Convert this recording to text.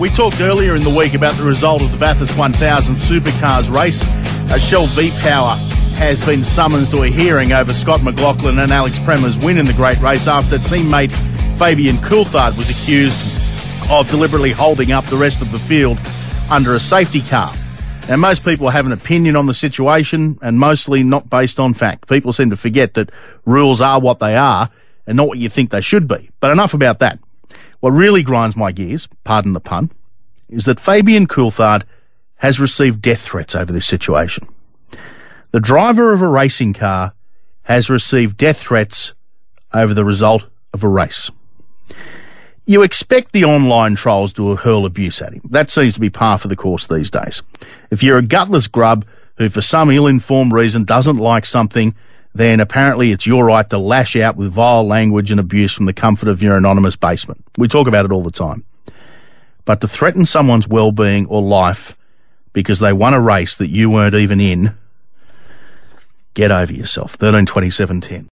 We talked earlier in the week about the result of the Bathurst 1000 Supercars race. Shell V-Power has been summoned to a hearing over Scott McLaughlin and Alex Premmer's win in the great race after teammate Fabian Coulthard was accused of deliberately holding up the rest of the field under a safety car. Now, most people have an opinion on the situation and mostly not based on fact. People seem to forget that rules are what they are and not what you think they should be. But enough about that. What really grinds my gears, pardon the pun, is that Fabian Coulthard has received death threats over this situation. The driver of a racing car has received death threats over the result of a race. You expect the online trolls to hurl abuse at him. That seems to be par for the course these days. If you're a gutless grub who for some ill-informed reason doesn't like something, then apparently it's your right to lash out with vile language and abuse from the comfort of your anonymous basement. We talk about it all the time. But to threaten someone's well-being or life because they won a race that you weren't even in, get over yourself. 132710.